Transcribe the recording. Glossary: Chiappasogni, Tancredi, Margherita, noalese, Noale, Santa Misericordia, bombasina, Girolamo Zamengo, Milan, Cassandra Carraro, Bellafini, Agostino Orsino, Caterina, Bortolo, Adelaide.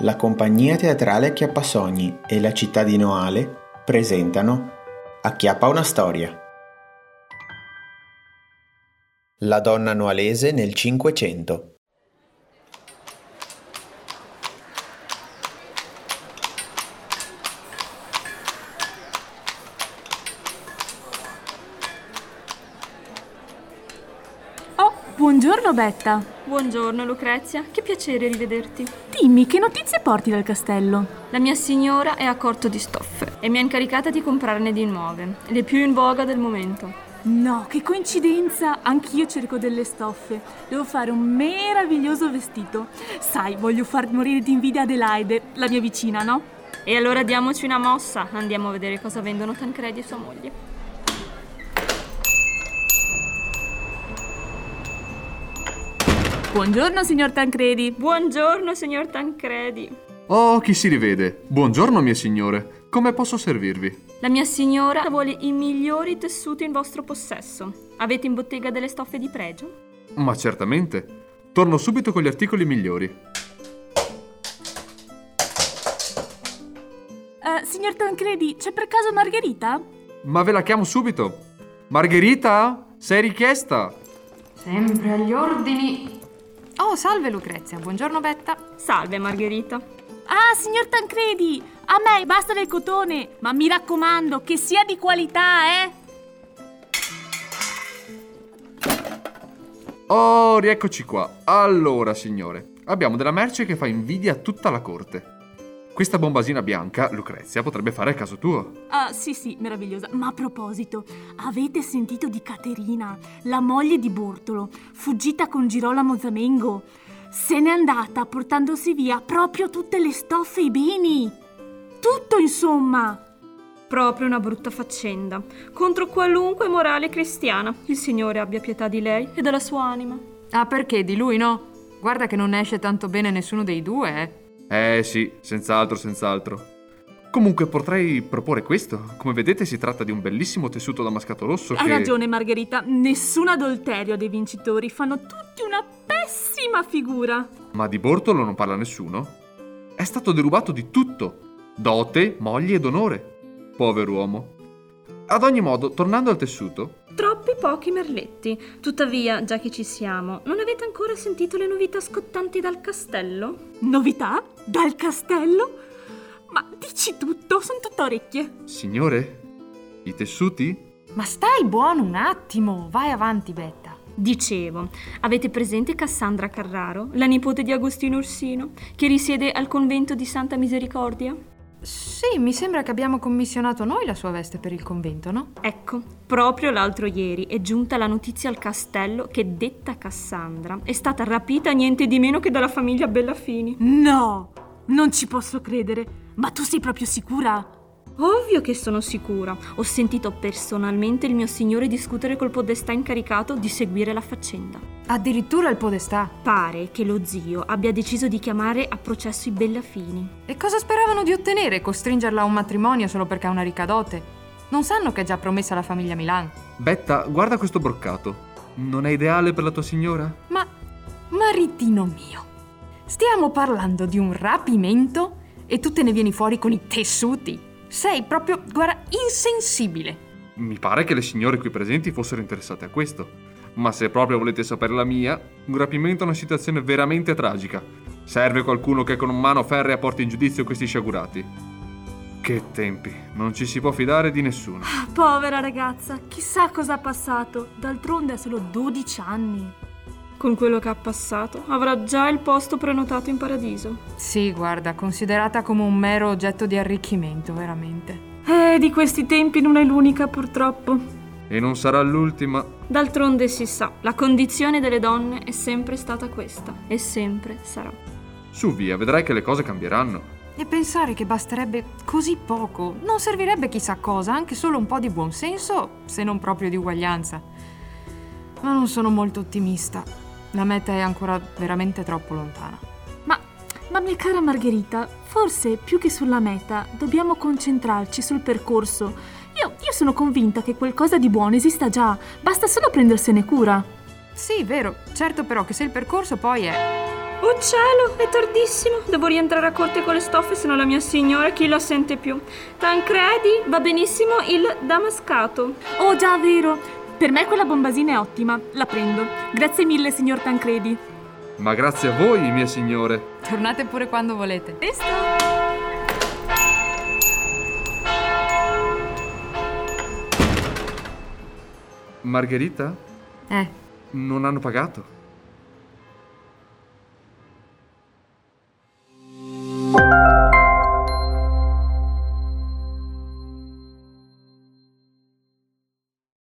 la compagnia teatrale Chiappasogni e la città di Noale presentano A Chiappa una storia. La donna noalese nel Cinquecento. Buongiorno Betta. Buongiorno Lucrezia, che piacere rivederti. Dimmi, che notizie porti dal castello? La mia signora è a corto di stoffe e mi ha incaricata di comprarne di nuove, le più in voga del momento. No, che coincidenza, anch'io cerco delle stoffe. Devo fare un meraviglioso vestito. Sai, voglio far morire di invidia Adelaide, la mia vicina, no? E allora diamoci una mossa, andiamo a vedere cosa vendono Tancredi e sua moglie. Buongiorno, signor Tancredi. Buongiorno, signor Tancredi. Oh, chi si rivede. Buongiorno, mie signore. Come posso servirvi? La mia signora vuole i migliori tessuti in vostro possesso. Avete in bottega delle stoffe di pregio? Ma certamente. Torno subito con gli articoli migliori. Signor Tancredi, c'è per caso Margherita? Ma ve la chiamo subito. Margherita, sei richiesta. Sempre agli ordini. Oh, salve Lucrezia, buongiorno Betta. Salve Margherita. Ah, signor Tancredi, a me basta del cotone, ma mi raccomando che sia di qualità, eh? Oh, rieccoci qua. Allora, signore, abbiamo della merce che fa invidia a tutta la corte. Questa bombasina bianca, Lucrezia, potrebbe fare a caso tuo. Ah, sì, meravigliosa. Ma a proposito, avete sentito di Caterina, la moglie di Bortolo, fuggita con Girolamo Zamengo? Se n'è andata portandosi via proprio tutte le stoffe e i beni. Tutto, insomma. Proprio una brutta faccenda. Contro qualunque morale cristiana. Il Signore abbia pietà di lei e della sua anima. Ah, perché? Di lui no? Guarda che non esce tanto bene nessuno dei due, eh? Sì, senz'altro. Comunque potrei proporre questo. Come vedete si tratta di un bellissimo tessuto damascato rosso. Hai ragione Margherita, nessun adulterio dei vincitori, fanno tutti una pessima figura. Ma di Bortolo non parla nessuno? È stato derubato di tutto, dote, moglie ed onore. Povero uomo. Ad ogni modo, tornando al tessuto... Troppi pochi merletti. Tuttavia, già che ci siamo, non avete ancora sentito le novità scottanti dal castello? Novità? Dal castello? Ma dici tutto, sono tutto orecchie. Signore, i tessuti? Ma stai buono un attimo, vai avanti Betta. Dicevo, avete presente Cassandra Carraro, la nipote di Agostino Orsino, che risiede al convento di Santa Misericordia? Sì, mi sembra che abbiamo commissionato noi la sua veste per il convento, no? Ecco, proprio l'altro ieri è giunta la notizia al castello che detta Cassandra è stata rapita niente di meno che dalla famiglia Bellafini. No, non ci posso credere. Ma tu sei proprio sicura? Ovvio che sono sicura. Ho sentito personalmente il mio signore discutere col podestà incaricato di seguire la faccenda. Addirittura il podestà? Pare che lo zio abbia deciso di chiamare a processo i Bellafini. E cosa speravano di ottenere? Costringerla a un matrimonio solo perché ha una ricca dote? Non sanno che è già promessa alla famiglia Milan? Betta, guarda questo broccato. Non è ideale per la tua signora? Ma, maritino mio, stiamo parlando di un rapimento e tu te ne vieni fuori con i tessuti? Sei proprio, guarda, insensibile. Mi pare che le signore qui presenti fossero interessate a questo. Ma se proprio volete sapere la mia, un rapimento è una situazione veramente tragica. Serve qualcuno che con mano ferrea porti in giudizio questi sciagurati. Che tempi, non ci si può fidare di nessuno. Ah, povera ragazza, chissà cosa ha passato. D'altronde ha solo 12 anni. Con quello che ha passato, avrà già il posto prenotato in paradiso. Sì, guarda, considerata come un mero oggetto di arricchimento, veramente. Di questi tempi non è l'unica, purtroppo. E non sarà l'ultima. D'altronde si sa, la condizione delle donne è sempre stata questa, e sempre sarà. Su via, vedrai che le cose cambieranno. E pensare che basterebbe così poco, non servirebbe chissà cosa, anche solo un po' di buonsenso, se non proprio di uguaglianza. Ma non sono molto ottimista. La meta è ancora veramente troppo lontana. Ma mia cara Margherita, forse più che sulla meta dobbiamo concentrarci sul percorso. Io sono convinta che qualcosa di buono esista già, basta solo prendersene cura. Sì, vero, certo però che se il percorso poi è... Oh cielo, è tardissimo. Devo rientrare a corte con le stoffe, se no la mia signora chi la sente più. Tancredi, va benissimo il damascato. Oh già, vero. Per me quella bombasina è ottima, la prendo. Grazie mille, signor Tancredi. Ma grazie a voi, mia signore. Tornate pure quando volete. Presto. Margherita? Non hanno pagato.